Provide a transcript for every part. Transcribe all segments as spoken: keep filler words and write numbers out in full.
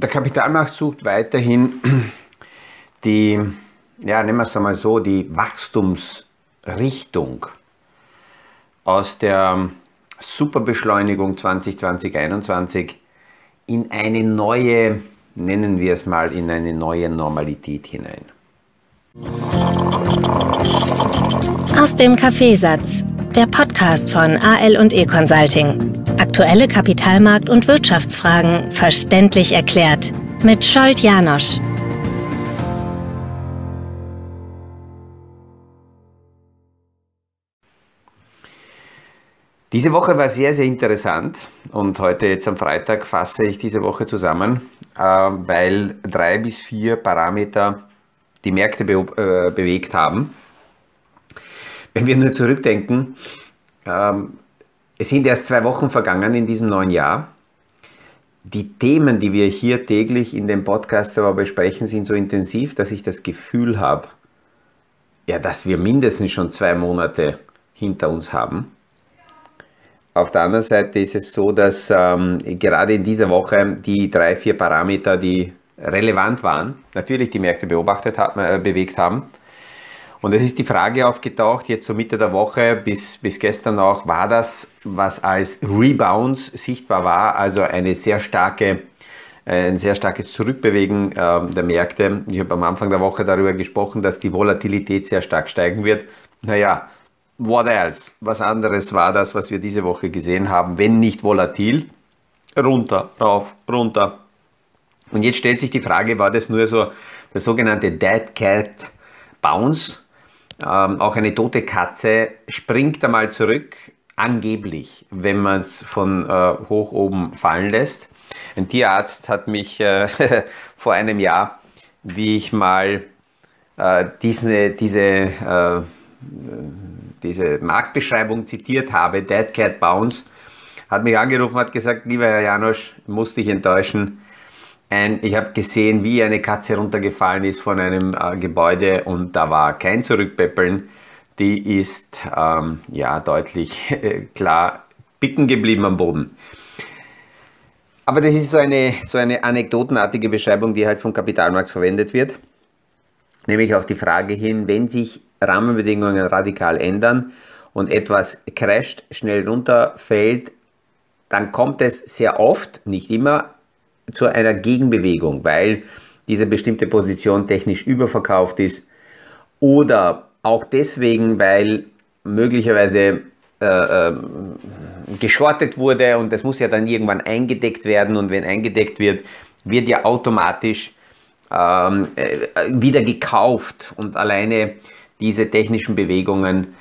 der Kapitalmarkt sucht weiterhin die, ja, nehmen wir es einmal so, die Wachstumsrichtung aus der Superbeschleunigung zwanzig zwanzig einundzwanzig in eine neue, nennen wir es mal, in eine neue Normalität hinein. Aus dem Kaffeesatz, der Podcast von A L und E Consulting. Aktuelle Kapitalmarkt- und Wirtschaftsfragen verständlich erklärt mit Joachim Janosch. Diese Woche war sehr, sehr interessant und heute jetzt am Freitag fasse ich diese Woche zusammen, weil drei bis vier Parameter die Märkte be äh, bewegt haben. Wenn wir nur zurückdenken, ähm, es sind erst zwei Wochen vergangen in diesem neuen Jahr. Die Themen, die wir hier täglich in dem Podcast aber besprechen, sind so intensiv, dass ich das Gefühl habe, ja, dass wir mindestens schon zwei Monate hinter uns haben. Auf der anderen Seite ist es so, dass ähm, gerade in dieser Woche die drei, vier Parameter, die relevant waren, natürlich die Märkte beobachtet hat, äh, bewegt haben. Und es ist die Frage aufgetaucht, jetzt so Mitte der Woche bis, bis gestern auch, war das, was als Rebounds sichtbar war, also eine sehr starke, äh, ein sehr starkes Zurückbewegen äh, der Märkte. Ich habe am Anfang der Woche darüber gesprochen, dass die Volatilität sehr stark steigen wird. Naja, what else? Was anderes war das, was wir diese Woche gesehen haben, wenn nicht volatil. Runter, rauf, runter. Und jetzt stellt sich die Frage, war das nur so der sogenannte Dead Cat Bounce? Ähm, auch eine tote Katze springt einmal zurück, angeblich, wenn man es von äh, hoch oben fallen lässt. Ein Tierarzt hat mich äh, vor einem Jahr, wie ich mal äh, diese, diese äh, diese Marktbeschreibung zitiert habe, Dead Cat Bounce, hat mich angerufen und hat gesagt, lieber Herr Janosch, muss dich enttäuschen. Und ich habe gesehen, wie eine Katze runtergefallen ist von einem äh, Gebäude und da war kein Zurückpäppeln. Die ist ähm, ja deutlich äh, klar picken geblieben am Boden. Aber das ist so eine, so eine anekdotenartige Beschreibung, die halt vom Kapitalmarkt verwendet wird. Nämlich auch die Frage hin, wenn sich Rahmenbedingungen radikal ändern und etwas crasht, schnell runterfällt, dann kommt es sehr oft, nicht immer, zu einer Gegenbewegung, weil diese bestimmte Position technisch überverkauft ist oder auch deswegen, weil möglicherweise äh, äh, geschortet wurde und das muss ja dann irgendwann eingedeckt werden und wenn eingedeckt wird, wird ja automatisch ähm, äh, wieder gekauft und alleine diese technischen Bewegungen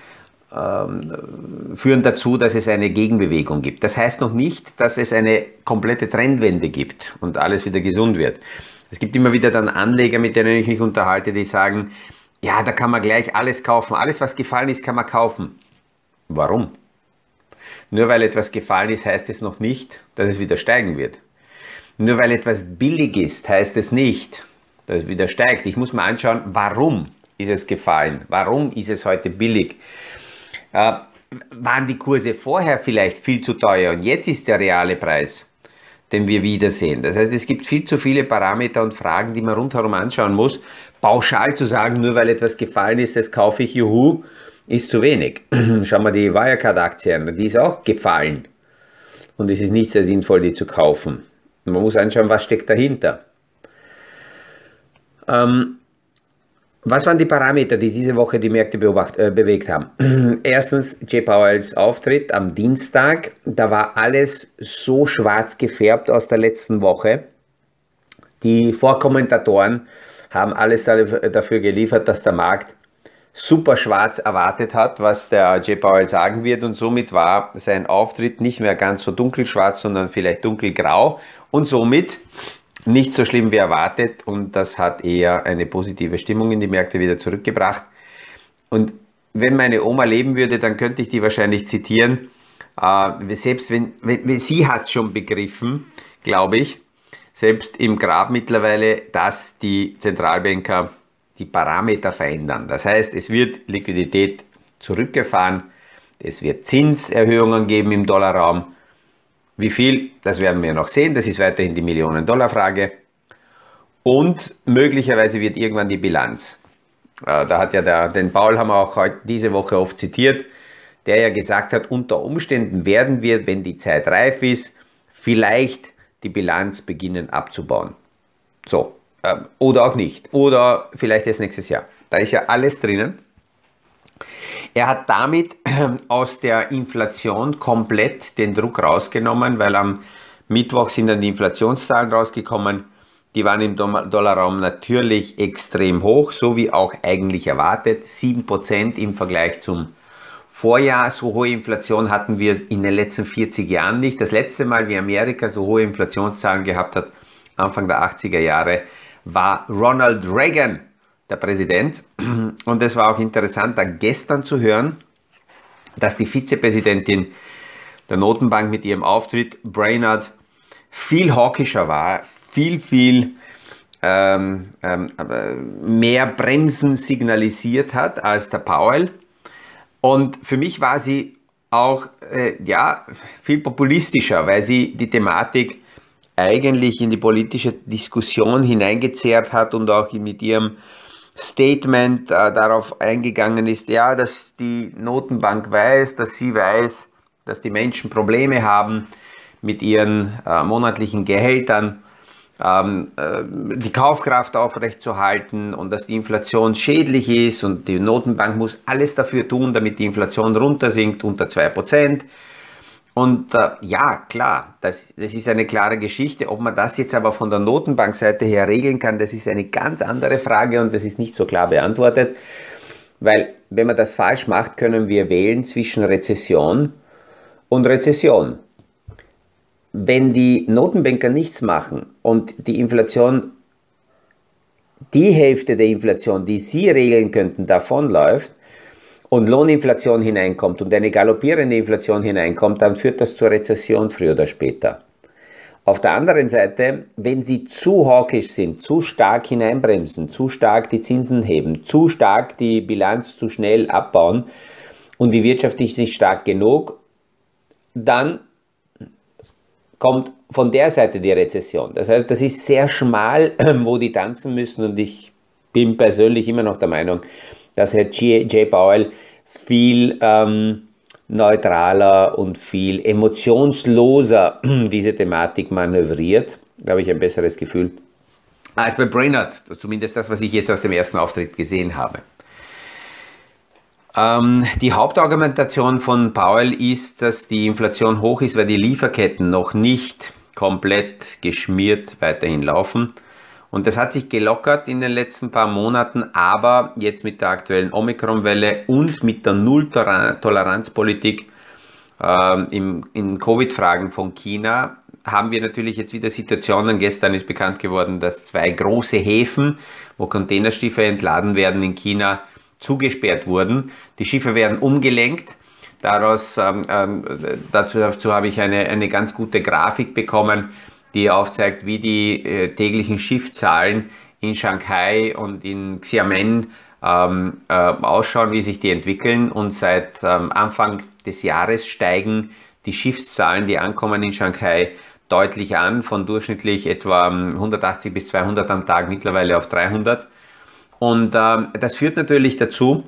ähm, führen dazu, dass es eine Gegenbewegung gibt. Das heißt noch nicht, dass es eine komplette Trendwende gibt und alles wieder gesund wird. Es gibt immer wieder dann Anleger, mit denen ich mich unterhalte, die sagen, ja, da kann man gleich alles kaufen. Alles, was gefallen ist, kann man kaufen. Warum? Nur weil etwas gefallen ist, heißt es noch nicht, dass es wieder steigen wird. Nur weil etwas billig ist, heißt es nicht, dass es wieder steigt. Ich muss mal anschauen, warum ist es gefallen? Warum ist es heute billig? Äh, waren die Kurse vorher vielleicht viel zu teuer und jetzt ist der reale Preis, den wir wiedersehen? Das heißt, es gibt viel zu viele Parameter und Fragen, die man rundherum anschauen muss. Pauschal zu sagen, nur weil etwas gefallen ist, das kaufe ich, juhu, ist zu wenig. Schauen wir die Wirecard-Aktie an, die ist auch gefallen und es ist nicht sehr sinnvoll, die zu kaufen. Man muss anschauen, was steckt dahinter. Ähm, Was waren die Parameter, die diese Woche die Märkte beobacht, äh, bewegt haben? Erstens Jay Powells Auftritt am Dienstag. Da war alles so schwarz gefärbt aus der letzten Woche. Die Vorkommentatoren haben alles dafür geliefert, dass der Markt super schwarz erwartet hat, was der Jay Powell sagen wird. Und somit war sein Auftritt nicht mehr ganz so dunkelschwarz, sondern vielleicht dunkelgrau. Und somit nicht so schlimm wie erwartet und das hat eher eine positive Stimmung in die Märkte wieder zurückgebracht. Und wenn meine Oma leben würde, dann könnte ich die wahrscheinlich zitieren. Äh, selbst wenn, wenn sie hat es schon begriffen, glaube ich, selbst im Grab mittlerweile, dass die Zentralbanker die Parameter verändern. Das heißt, es wird Liquidität zurückgefahren, es wird Zinserhöhungen geben im Dollarraum. Wie viel, das werden wir noch sehen, das ist weiterhin die Millionen-Dollar-Frage. Und möglicherweise wird irgendwann die Bilanz. Äh, da hat ja der, den Powell haben wir auch heute, diese Woche oft zitiert, der ja gesagt hat, unter Umständen werden wir, wenn die Zeit reif ist, vielleicht die Bilanz beginnen abzubauen. So, äh, oder auch nicht. Oder vielleicht erst nächstes Jahr. Da ist ja alles drinnen. Er hat damit aus der Inflation komplett den Druck rausgenommen, weil am Mittwoch sind dann die Inflationszahlen rausgekommen. Die waren im Dollarraum natürlich extrem hoch, so wie auch eigentlich erwartet. sieben Prozent im Vergleich zum Vorjahr. So hohe Inflation hatten wir in den letzten vierzig Jahren nicht. Das letzte Mal, wie Amerika so hohe Inflationszahlen gehabt hat, Anfang der achtziger Jahre, war Ronald Reagan der Präsident. Und es war auch interessant, da gestern zu hören, dass die Vizepräsidentin der Notenbank mit ihrem Auftritt, Brainard, viel hawkischer war, viel, viel ähm, ähm, mehr Bremsen signalisiert hat als der Powell. Und für mich war sie auch äh, ja, viel populistischer, weil sie die Thematik eigentlich in die politische Diskussion hineingezerrt hat und auch mit ihrem Statement äh, darauf eingegangen ist, ja, dass die Notenbank weiß, dass sie weiß, dass die Menschen Probleme haben mit ihren äh, monatlichen Gehältern, ähm, äh, die Kaufkraft aufrechtzuerhalten und dass die Inflation schädlich ist und die Notenbank muss alles dafür tun, damit die Inflation runtersinkt unter zwei Prozent. Und äh, ja, klar, das, das ist eine klare Geschichte. Ob man das jetzt aber von der Notenbankseite her regeln kann, das ist eine ganz andere Frage und das ist nicht so klar beantwortet. Weil wenn man das falsch macht, können wir wählen zwischen Rezession und Rezession. Wenn die Notenbanker nichts machen und die Inflation, die Hälfte der Inflation, die sie regeln könnten, davonläuft, und Lohninflation hineinkommt und eine galoppierende Inflation hineinkommt, dann führt das zur Rezession früher oder später. Auf der anderen Seite, wenn sie zu hawkisch sind, zu stark hineinbremsen, zu stark die Zinsen heben, zu stark die Bilanz zu schnell abbauen und die Wirtschaft ist nicht stark genug, dann kommt von der Seite die Rezession. Das heißt, das ist sehr schmal, wo die tanzen müssen und ich bin persönlich immer noch der Meinung, dass Herr Jay Powell viel ähm, neutraler und viel emotionsloser diese Thematik manövriert. Da habe ich ein besseres Gefühl als bei Brainard, zumindest das, was ich jetzt aus dem ersten Auftritt gesehen habe. Ähm, die Hauptargumentation von Powell ist, dass die Inflation hoch ist, weil die Lieferketten noch nicht komplett geschmiert weiterhin laufen. Und das hat sich gelockert in den letzten paar Monaten, aber jetzt mit der aktuellen Omikron-Welle und mit der Null-Toleranz-Politik äh, in, in Covid-Fragen von China haben wir natürlich jetzt wieder Situationen. Gestern ist bekannt geworden, dass zwei große Häfen, wo Containerschiffe entladen werden in China, zugesperrt wurden. Die Schiffe werden umgelenkt. Daraus, ähm, äh, dazu, dazu habe ich eine, eine ganz gute Grafik bekommen, die aufzeigt, wie die äh, täglichen Schiffszahlen in Shanghai und in Xiamen ähm, äh, ausschauen, wie sich die entwickeln. Und seit ähm, Anfang des Jahres steigen die Schiffszahlen, die ankommen in Shanghai, deutlich an, von durchschnittlich etwa ähm, hundertachtzig bis zweihundert am Tag mittlerweile auf dreihundert. Und ähm, das führt natürlich dazu,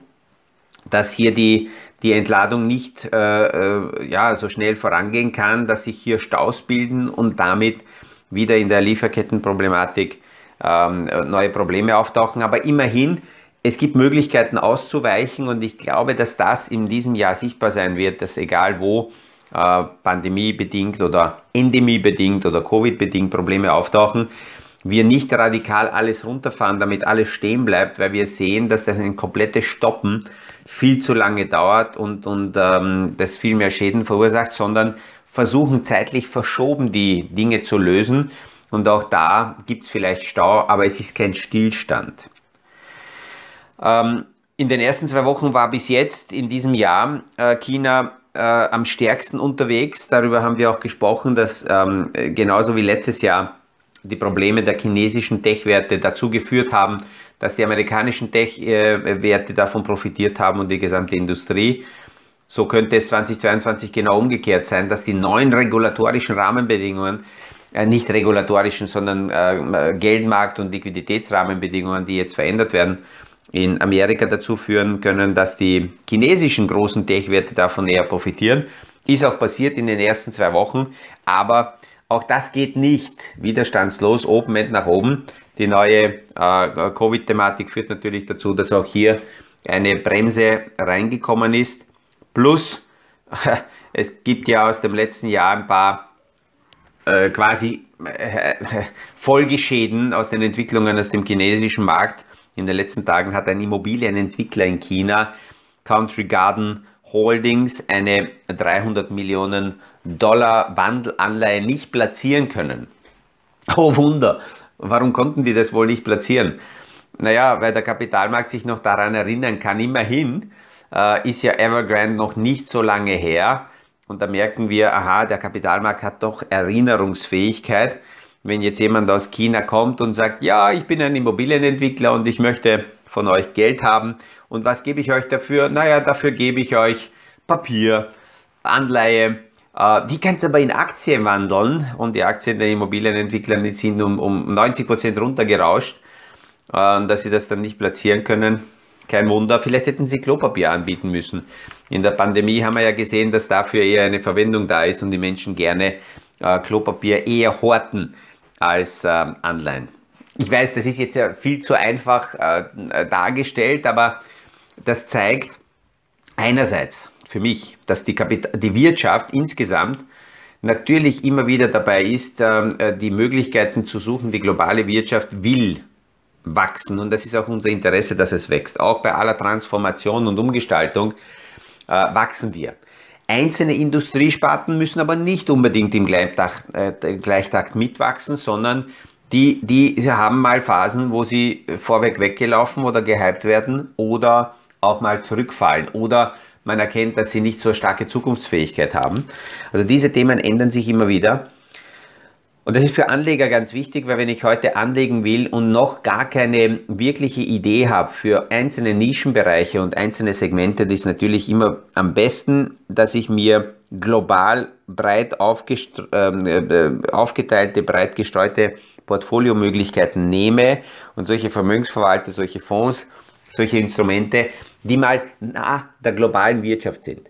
dass hier die, die Entladung nicht äh, ja, so schnell vorangehen kann, dass sich hier Staus bilden und damit wieder in der Lieferkettenproblematik ähm, neue Probleme auftauchen. Aber immerhin, es gibt Möglichkeiten auszuweichen und ich glaube, dass das in diesem Jahr sichtbar sein wird, dass egal wo äh, pandemiebedingt oder endemiebedingt oder Covid-bedingt Probleme auftauchen, wir nicht radikal alles runterfahren, damit alles stehen bleibt, weil wir sehen, dass das ein komplettes Stoppen viel zu lange dauert und, und ähm, das viel mehr Schäden verursacht, sondern versuchen zeitlich verschoben die Dinge zu lösen und auch da gibt es vielleicht Stau, aber es ist kein Stillstand. Ähm, in den ersten zwei Wochen war bis jetzt in diesem Jahr äh, China äh, am stärksten unterwegs. Darüber haben wir auch gesprochen, dass ähm, genauso wie letztes Jahr die Probleme der chinesischen Tech-Werte dazu geführt haben, dass die amerikanischen Tech-Werte davon profitiert haben und die gesamte Industrie. So könnte es zweitausendzweiundzwanzig genau umgekehrt sein, dass die neuen regulatorischen Rahmenbedingungen nicht regulatorischen, sondern äh, Geldmarkt- und Liquiditätsrahmenbedingungen, die jetzt verändert werden, in Amerika dazu führen können, dass die chinesischen großen Tech-Werte davon eher profitieren. Ist auch passiert in den ersten zwei Wochen, aber auch das geht nicht widerstandslos open-end nach oben. Die neue äh, Covid-Thematik führt natürlich dazu, dass auch hier eine Bremse reingekommen ist. Plus, äh, es gibt ja aus dem letzten Jahr ein paar äh, quasi äh, Folgeschäden aus den Entwicklungen aus dem chinesischen Markt. In den letzten Tagen hat ein Immobilienentwickler in China, Country Garden Holdings, eine dreihundert Millionen Dollar Wandelanleihe nicht platzieren können. Oh Wunder! Warum konnten die das wohl nicht platzieren? Naja, weil der Kapitalmarkt sich noch daran erinnern kann. Immerhin äh, ist ja Evergrande noch nicht so lange her. Und da merken wir, aha, der Kapitalmarkt hat doch Erinnerungsfähigkeit. Wenn jetzt jemand aus China kommt und sagt, ja, ich bin ein Immobilienentwickler und ich möchte von euch Geld haben. Und was gebe ich euch dafür? Naja, dafür gebe ich euch Papier, Anleihe. Äh, die kannst du aber in Aktien wandeln. Und die Aktien der Immobilienentwickler sind um, um neunzig Prozent runtergerauscht, äh, dass sie das dann nicht platzieren können. Kein Wunder. Vielleicht hätten sie Klopapier anbieten müssen. In der Pandemie haben wir ja gesehen, dass dafür eher eine Verwendung da ist und die Menschen gerne äh, Klopapier eher horten als äh, Anleihen. Ich weiß, das ist jetzt ja viel zu einfach äh, dargestellt, aber das zeigt einerseits für mich, dass die, Kapit- die Wirtschaft insgesamt natürlich immer wieder dabei ist, äh, die Möglichkeiten zu suchen. Die globale Wirtschaft will wachsen und das ist auch unser Interesse, dass es wächst. Auch bei aller Transformation und Umgestaltung äh, wachsen wir. Einzelne Industriesparten müssen aber nicht unbedingt im Gleichtakt, äh, im Gleichtakt mitwachsen, sondern die, die haben mal Phasen, wo sie vorweg weggelaufen oder gehypt werden oder auch mal zurückfallen. Oder man erkennt, dass sie nicht so starke Zukunftsfähigkeit haben. Also diese Themen ändern sich immer wieder. Und das ist für Anleger ganz wichtig, weil wenn ich heute anlegen will und noch gar keine wirkliche Idee habe für einzelne Nischenbereiche und einzelne Segmente, das ist natürlich immer am besten, dass ich mir global breit äh, aufgeteilte, breit gestreute Portfoliomöglichkeiten nehme und solche Vermögensverwalter, solche Fonds, solche Instrumente, die mal nah der globalen Wirtschaft sind.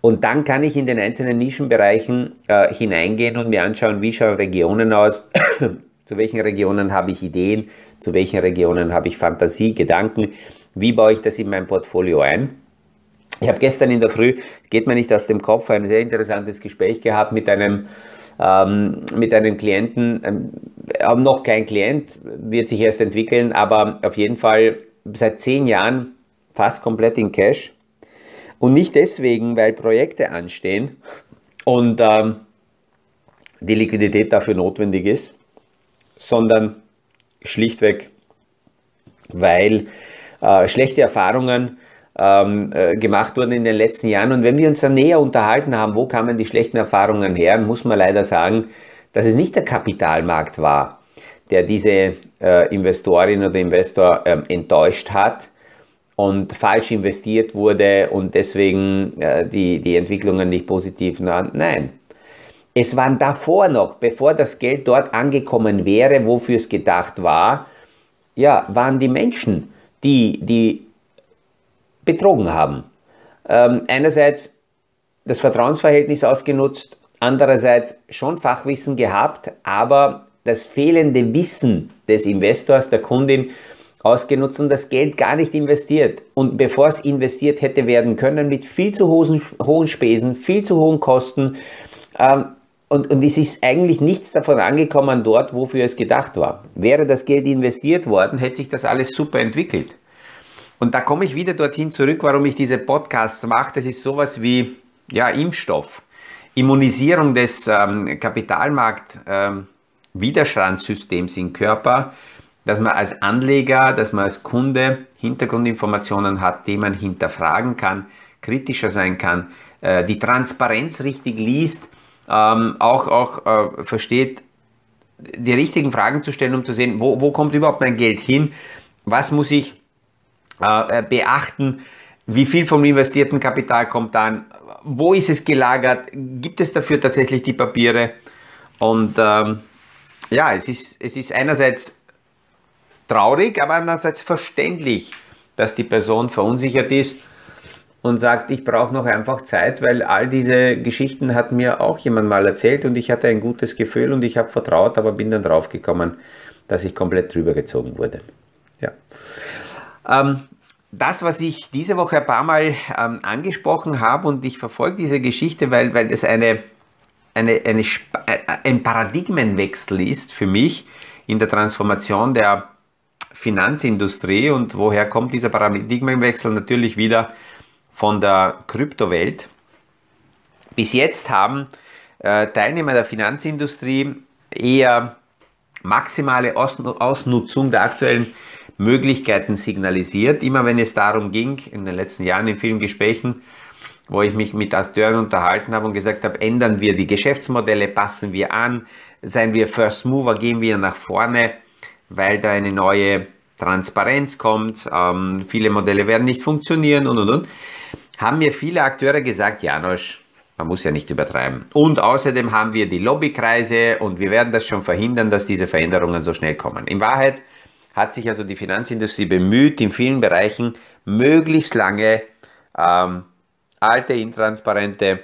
Und dann kann ich in den einzelnen Nischenbereichen äh, hineingehen und mir anschauen, wie schauen Regionen aus, zu welchen Regionen habe ich Ideen, zu welchen Regionen habe ich Fantasie, Gedanken, wie baue ich das in mein Portfolio ein. Ich habe gestern in der Früh, geht mir nicht aus dem Kopf, ein sehr interessantes Gespräch gehabt mit einem, ähm, mit einem Klienten, ähm, noch kein Klient, wird sich erst entwickeln, aber auf jeden Fall seit zehn Jahren fast komplett in Cash. Und nicht deswegen, weil Projekte anstehen und ähm, die Liquidität dafür notwendig ist, sondern schlichtweg, weil äh, schlechte Erfahrungen ähm, äh, gemacht wurden in den letzten Jahren. Und wenn wir uns dann näher unterhalten haben, wo kamen die schlechten Erfahrungen her, muss man leider sagen, dass es nicht der Kapitalmarkt war, der diese äh, Investorin oder Investor ähm, enttäuscht hat und falsch investiert wurde und deswegen äh, die, die Entwicklungen nicht positiv waren. Nein, es waren davor noch, bevor das Geld dort angekommen wäre, wofür es gedacht war, ja, waren die Menschen, die, die betrogen haben. Ähm, einerseits das Vertrauensverhältnis ausgenutzt, andererseits schon Fachwissen gehabt, aber das fehlende Wissen des Investors, der Kundin, ausgenutzt und das Geld gar nicht investiert. Und bevor es investiert hätte werden können, mit viel zu hohen Spesen, viel zu hohen Kosten. Ähm, und, und es ist eigentlich nichts davon angekommen dort, wofür es gedacht war. Wäre das Geld investiert worden, hätte sich das alles super entwickelt. Und da komme ich wieder dorthin zurück, warum ich diese Podcasts mache. Das ist sowas wie ja, Impfstoff, Immunisierung des ähm, Kapitalmarkt-Widerstandssystems ähm, im Körper, dass man als Anleger, dass man als Kunde Hintergrundinformationen hat, die man hinterfragen kann, kritischer sein kann, äh, die Transparenz richtig liest, ähm, auch, auch äh, versteht, die richtigen Fragen zu stellen, um zu sehen, wo, wo kommt überhaupt mein Geld hin, was muss ich äh, beachten, wie viel vom investierten Kapital kommt an, wo ist es gelagert, gibt es dafür tatsächlich die Papiere und ähm, ja, es ist, es ist einerseits traurig, aber andererseits verständlich, dass die Person verunsichert ist und sagt, ich brauche noch einfach Zeit, weil all diese Geschichten hat mir auch jemand mal erzählt und ich hatte ein gutes Gefühl und ich habe vertraut, aber bin dann drauf gekommen, dass ich komplett drüber gezogen wurde. Ja. Ähm, das, was ich diese Woche ein paar Mal ähm, angesprochen habe, und ich verfolge diese Geschichte, weil, weil es eine, eine, eine, ein Paradigmenwechsel ist für mich in der Transformation der Finanzindustrie. Und woher kommt dieser Paradigmenwechsel? Natürlich wieder von der Kryptowelt. Bis jetzt haben äh, Teilnehmer der Finanzindustrie eher maximale Ausnutzung der aktuellen Möglichkeiten signalisiert. Immer wenn es darum ging, in den letzten Jahren in vielen Gesprächen, wo ich mich mit Akteuren unterhalten habe und gesagt habe, ändern wir die Geschäftsmodelle, passen wir an, seien wir First Mover, gehen wir nach vorne, weil da eine neue Transparenz kommt, ähm, viele Modelle werden nicht funktionieren und und und, haben mir viele Akteure gesagt, Janosch, man muss ja nicht übertreiben. Und außerdem haben wir die Lobbykreise und wir werden das schon verhindern, dass diese Veränderungen so schnell kommen. In Wahrheit hat sich also die Finanzindustrie bemüht, in vielen Bereichen möglichst lange ähm, alte, intransparente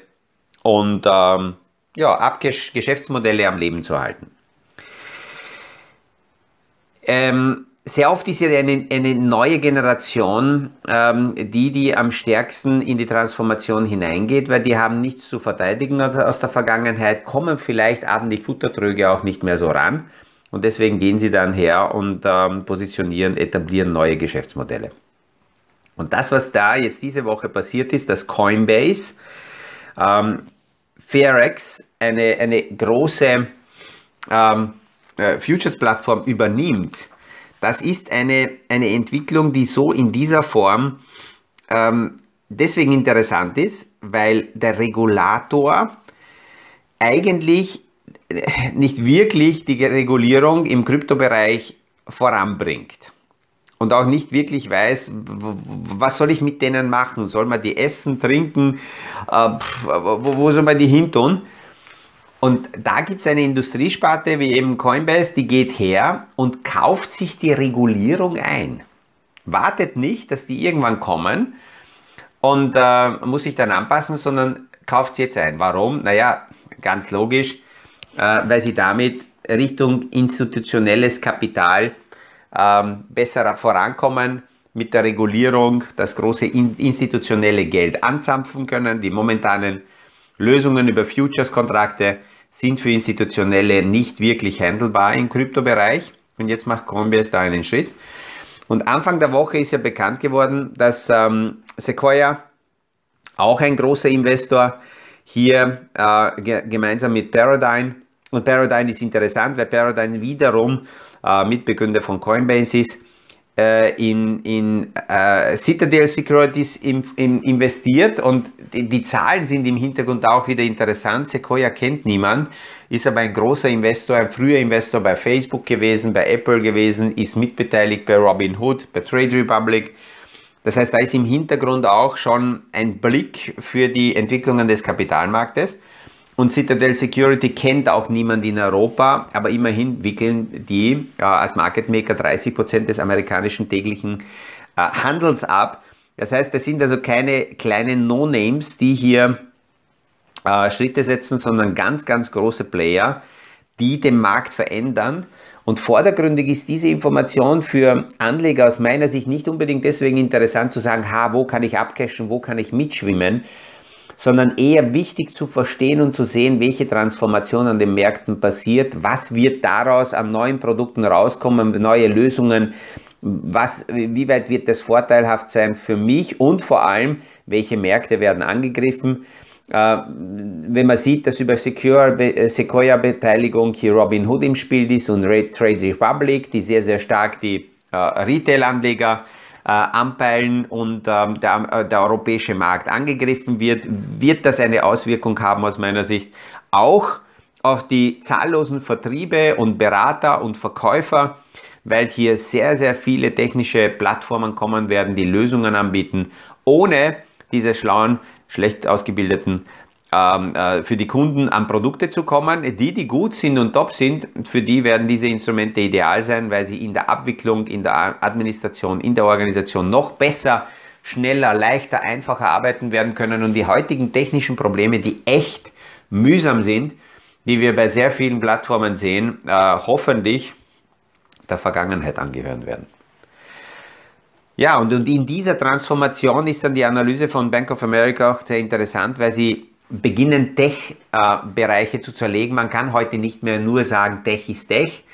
und ähm, ja, Abgesch- Geschäftsmodelle am Leben zu halten. Ähm, sehr oft ist ja eine, eine neue Generation ähm, die, die am stärksten in die Transformation hineingeht, weil die haben nichts zu verteidigen aus der Vergangenheit, kommen vielleicht an die Futtertröge auch nicht mehr so ran und deswegen gehen sie dann her und ähm, positionieren, etablieren neue Geschäftsmodelle. Und das, was da jetzt diese Woche passiert ist, dass Coinbase, ähm, FairX eine, eine große ähm, äh, Futures-Plattform übernimmt, das ist eine, eine Entwicklung, die so in dieser Form ähm, deswegen interessant ist, weil der Regulator eigentlich nicht wirklich die Regulierung im Kryptobereich voranbringt und auch nicht wirklich weiß, was soll ich mit denen machen? Soll man die essen, trinken? Äh, pff, wo, wo soll man die hin tun? Und da gibt es eine Industriesparte wie eben Coinbase, die geht her und kauft sich die Regulierung ein. Wartet nicht, dass die irgendwann kommen und äh, muss sich dann anpassen, sondern kauft sie jetzt ein. Warum? Naja, ganz logisch, äh, weil sie damit Richtung institutionelles Kapital äh, besser vorankommen, mit der Regulierung das große institutionelle Geld anzapfen können, die momentanen Lösungen über Futures-Kontrakte sind für Institutionelle nicht wirklich handelbar im Kryptobereich. Und jetzt macht Coinbase da einen Schritt. Und Anfang der Woche ist ja bekannt geworden, dass ähm, Sequoia, auch ein großer Investor, hier äh, ge gemeinsam mit Paradigm, und Paradigm ist interessant, weil Paradigm wiederum äh, Mitbegründer von Coinbase ist, äh, in, in äh, Citadel Securities in, in investiert, und die, die Zahlen sind im Hintergrund auch wieder interessant. Sequoia kennt niemand, ist aber ein großer Investor, ein früher Investor bei Facebook gewesen, bei Apple gewesen, ist mitbeteiligt bei Robinhood, bei Trade Republic. Das heißt, da ist im Hintergrund auch schon ein Blick für die Entwicklungen des Kapitalmarktes. Und Citadel Security kennt auch niemand in Europa, aber immerhin wickeln die äh, als Market Maker dreißig Prozent des amerikanischen täglichen äh, Handels ab. Das heißt, das sind also keine kleinen No-Names, die hier äh, Schritte setzen, sondern ganz, ganz große Player, die den Markt verändern. Und vordergründig ist diese Information für Anleger aus meiner Sicht nicht unbedingt deswegen interessant zu sagen, ha, wo kann ich abcashen, wo kann ich mitschwimmen, sondern eher wichtig zu verstehen und zu sehen, welche Transformation an den Märkten passiert, was wird daraus an neuen Produkten rauskommen, neue Lösungen, was, wie weit wird das vorteilhaft sein für mich und vor allem, welche Märkte werden angegriffen. Äh, wenn man sieht, dass über Sequoia-Beteiligung hier Robinhood im Spiel ist und Trade Republic, die sehr, sehr stark die äh, Retail-Anleger Äh, anpeilen und ähm, der, äh, der europäische Markt angegriffen wird, wird das eine Auswirkung haben aus meiner Sicht auch auf die zahllosen Vertriebe und Berater und Verkäufer, weil hier sehr, sehr viele technische Plattformen kommen werden, die Lösungen anbieten, ohne diese schlauen, schlecht ausgebildeten ähm, äh, für die Kunden an Produkte zu kommen. Die, die gut sind und top sind, für die werden diese Instrumente ideal sein, weil sie in der Abwicklung, in der Administration, in der Organisation noch besser, schneller, leichter, einfacher arbeiten werden können und die heutigen technischen Probleme, die echt mühsam sind, die wir bei sehr vielen Plattformen sehen, äh, hoffentlich der Vergangenheit angehören werden. Ja, und, und in dieser Transformation ist dann die Analyse von Bank of America auch sehr interessant, weil sie beginnen, Tech-Bereiche äh, zu zerlegen. Man kann heute nicht mehr nur sagen, Tech ist Tech,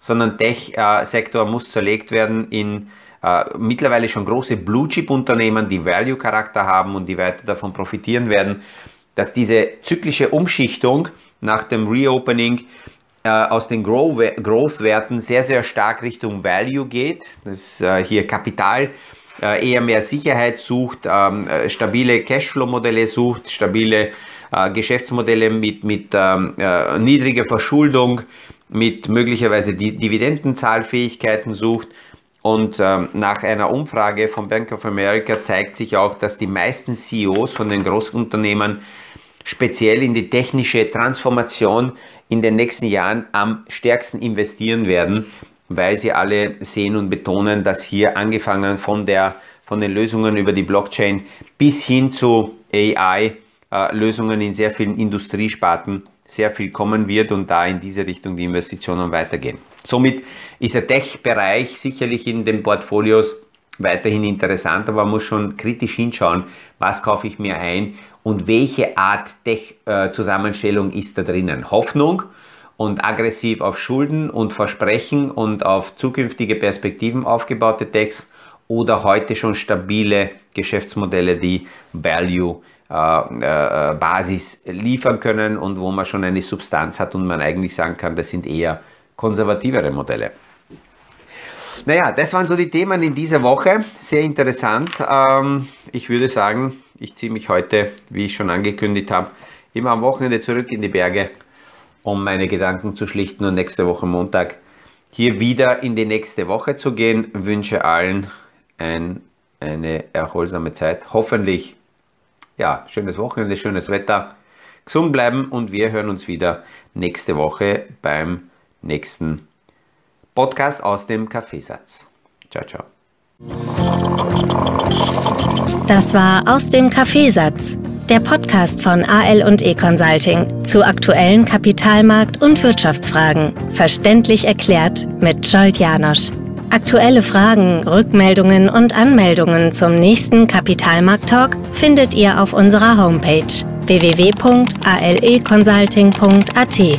sondern Tech-Sektor äh, muss zerlegt werden in äh, mittlerweile schon große Blue-Chip-Unternehmen, die Value-Charakter haben und die weiter davon profitieren werden, dass diese zyklische Umschichtung nach dem Reopening aus den Growth-Werten sehr, sehr stark Richtung Value geht, dass äh, hier Kapital äh, eher mehr Sicherheit sucht, ähm, stabile Cashflow-Modelle sucht, stabile äh, Geschäftsmodelle mit, mit ähm, äh, niedriger Verschuldung, mit möglicherweise die Dividendenzahlfähigkeiten sucht. Und ähm, nach einer Umfrage von Bank of America zeigt sich auch, dass die meisten C E Os von den Großunternehmen speziell in die technische Transformation in den nächsten Jahren am stärksten investieren werden, weil sie alle sehen und betonen, dass hier angefangen von, der, von den Lösungen über die Blockchain bis hin zu A I-Lösungen äh, in sehr vielen Industriesparten sehr viel kommen wird und da in diese Richtung die Investitionen weitergehen. Somit ist der Tech-Bereich sicherlich in den Portfolios weiterhin interessant, aber man muss schon kritisch hinschauen, was kaufe ich mir ein und welche Art Tech-Zusammenstellung ist da drinnen. Hoffnung und aggressiv auf Schulden und Versprechen und auf zukünftige Perspektiven aufgebaute Techs oder heute schon stabile Geschäftsmodelle, die Value-Basis liefern können und wo man schon eine Substanz hat und man eigentlich sagen kann, das sind eher konservativere Modelle. Naja, das waren so die Themen in dieser Woche. Sehr interessant. Ich würde sagen, ich ziehe mich heute, wie ich schon angekündigt habe, immer am Wochenende zurück in die Berge, um meine Gedanken zu schlichten und nächste Woche Montag hier wieder in die nächste Woche zu gehen. Ich wünsche allen ein, eine erholsame Zeit. Hoffentlich, ja, schönes Wochenende, schönes Wetter, gesund bleiben und wir hören uns wieder nächste Woche beim nächsten Podcast aus dem Kaffeesatz. Ciao, ciao. Das war Aus dem Kaffeesatz, der Podcast von A L und E Consulting zu aktuellen Kapitalmarkt- und Wirtschaftsfragen. Verständlich erklärt mit Joachim Janosch. Aktuelle Fragen, Rückmeldungen und Anmeldungen zum nächsten Kapitalmarkt-Talk findet ihr auf unserer Homepage w w w punkt a l e consulting punkt a t.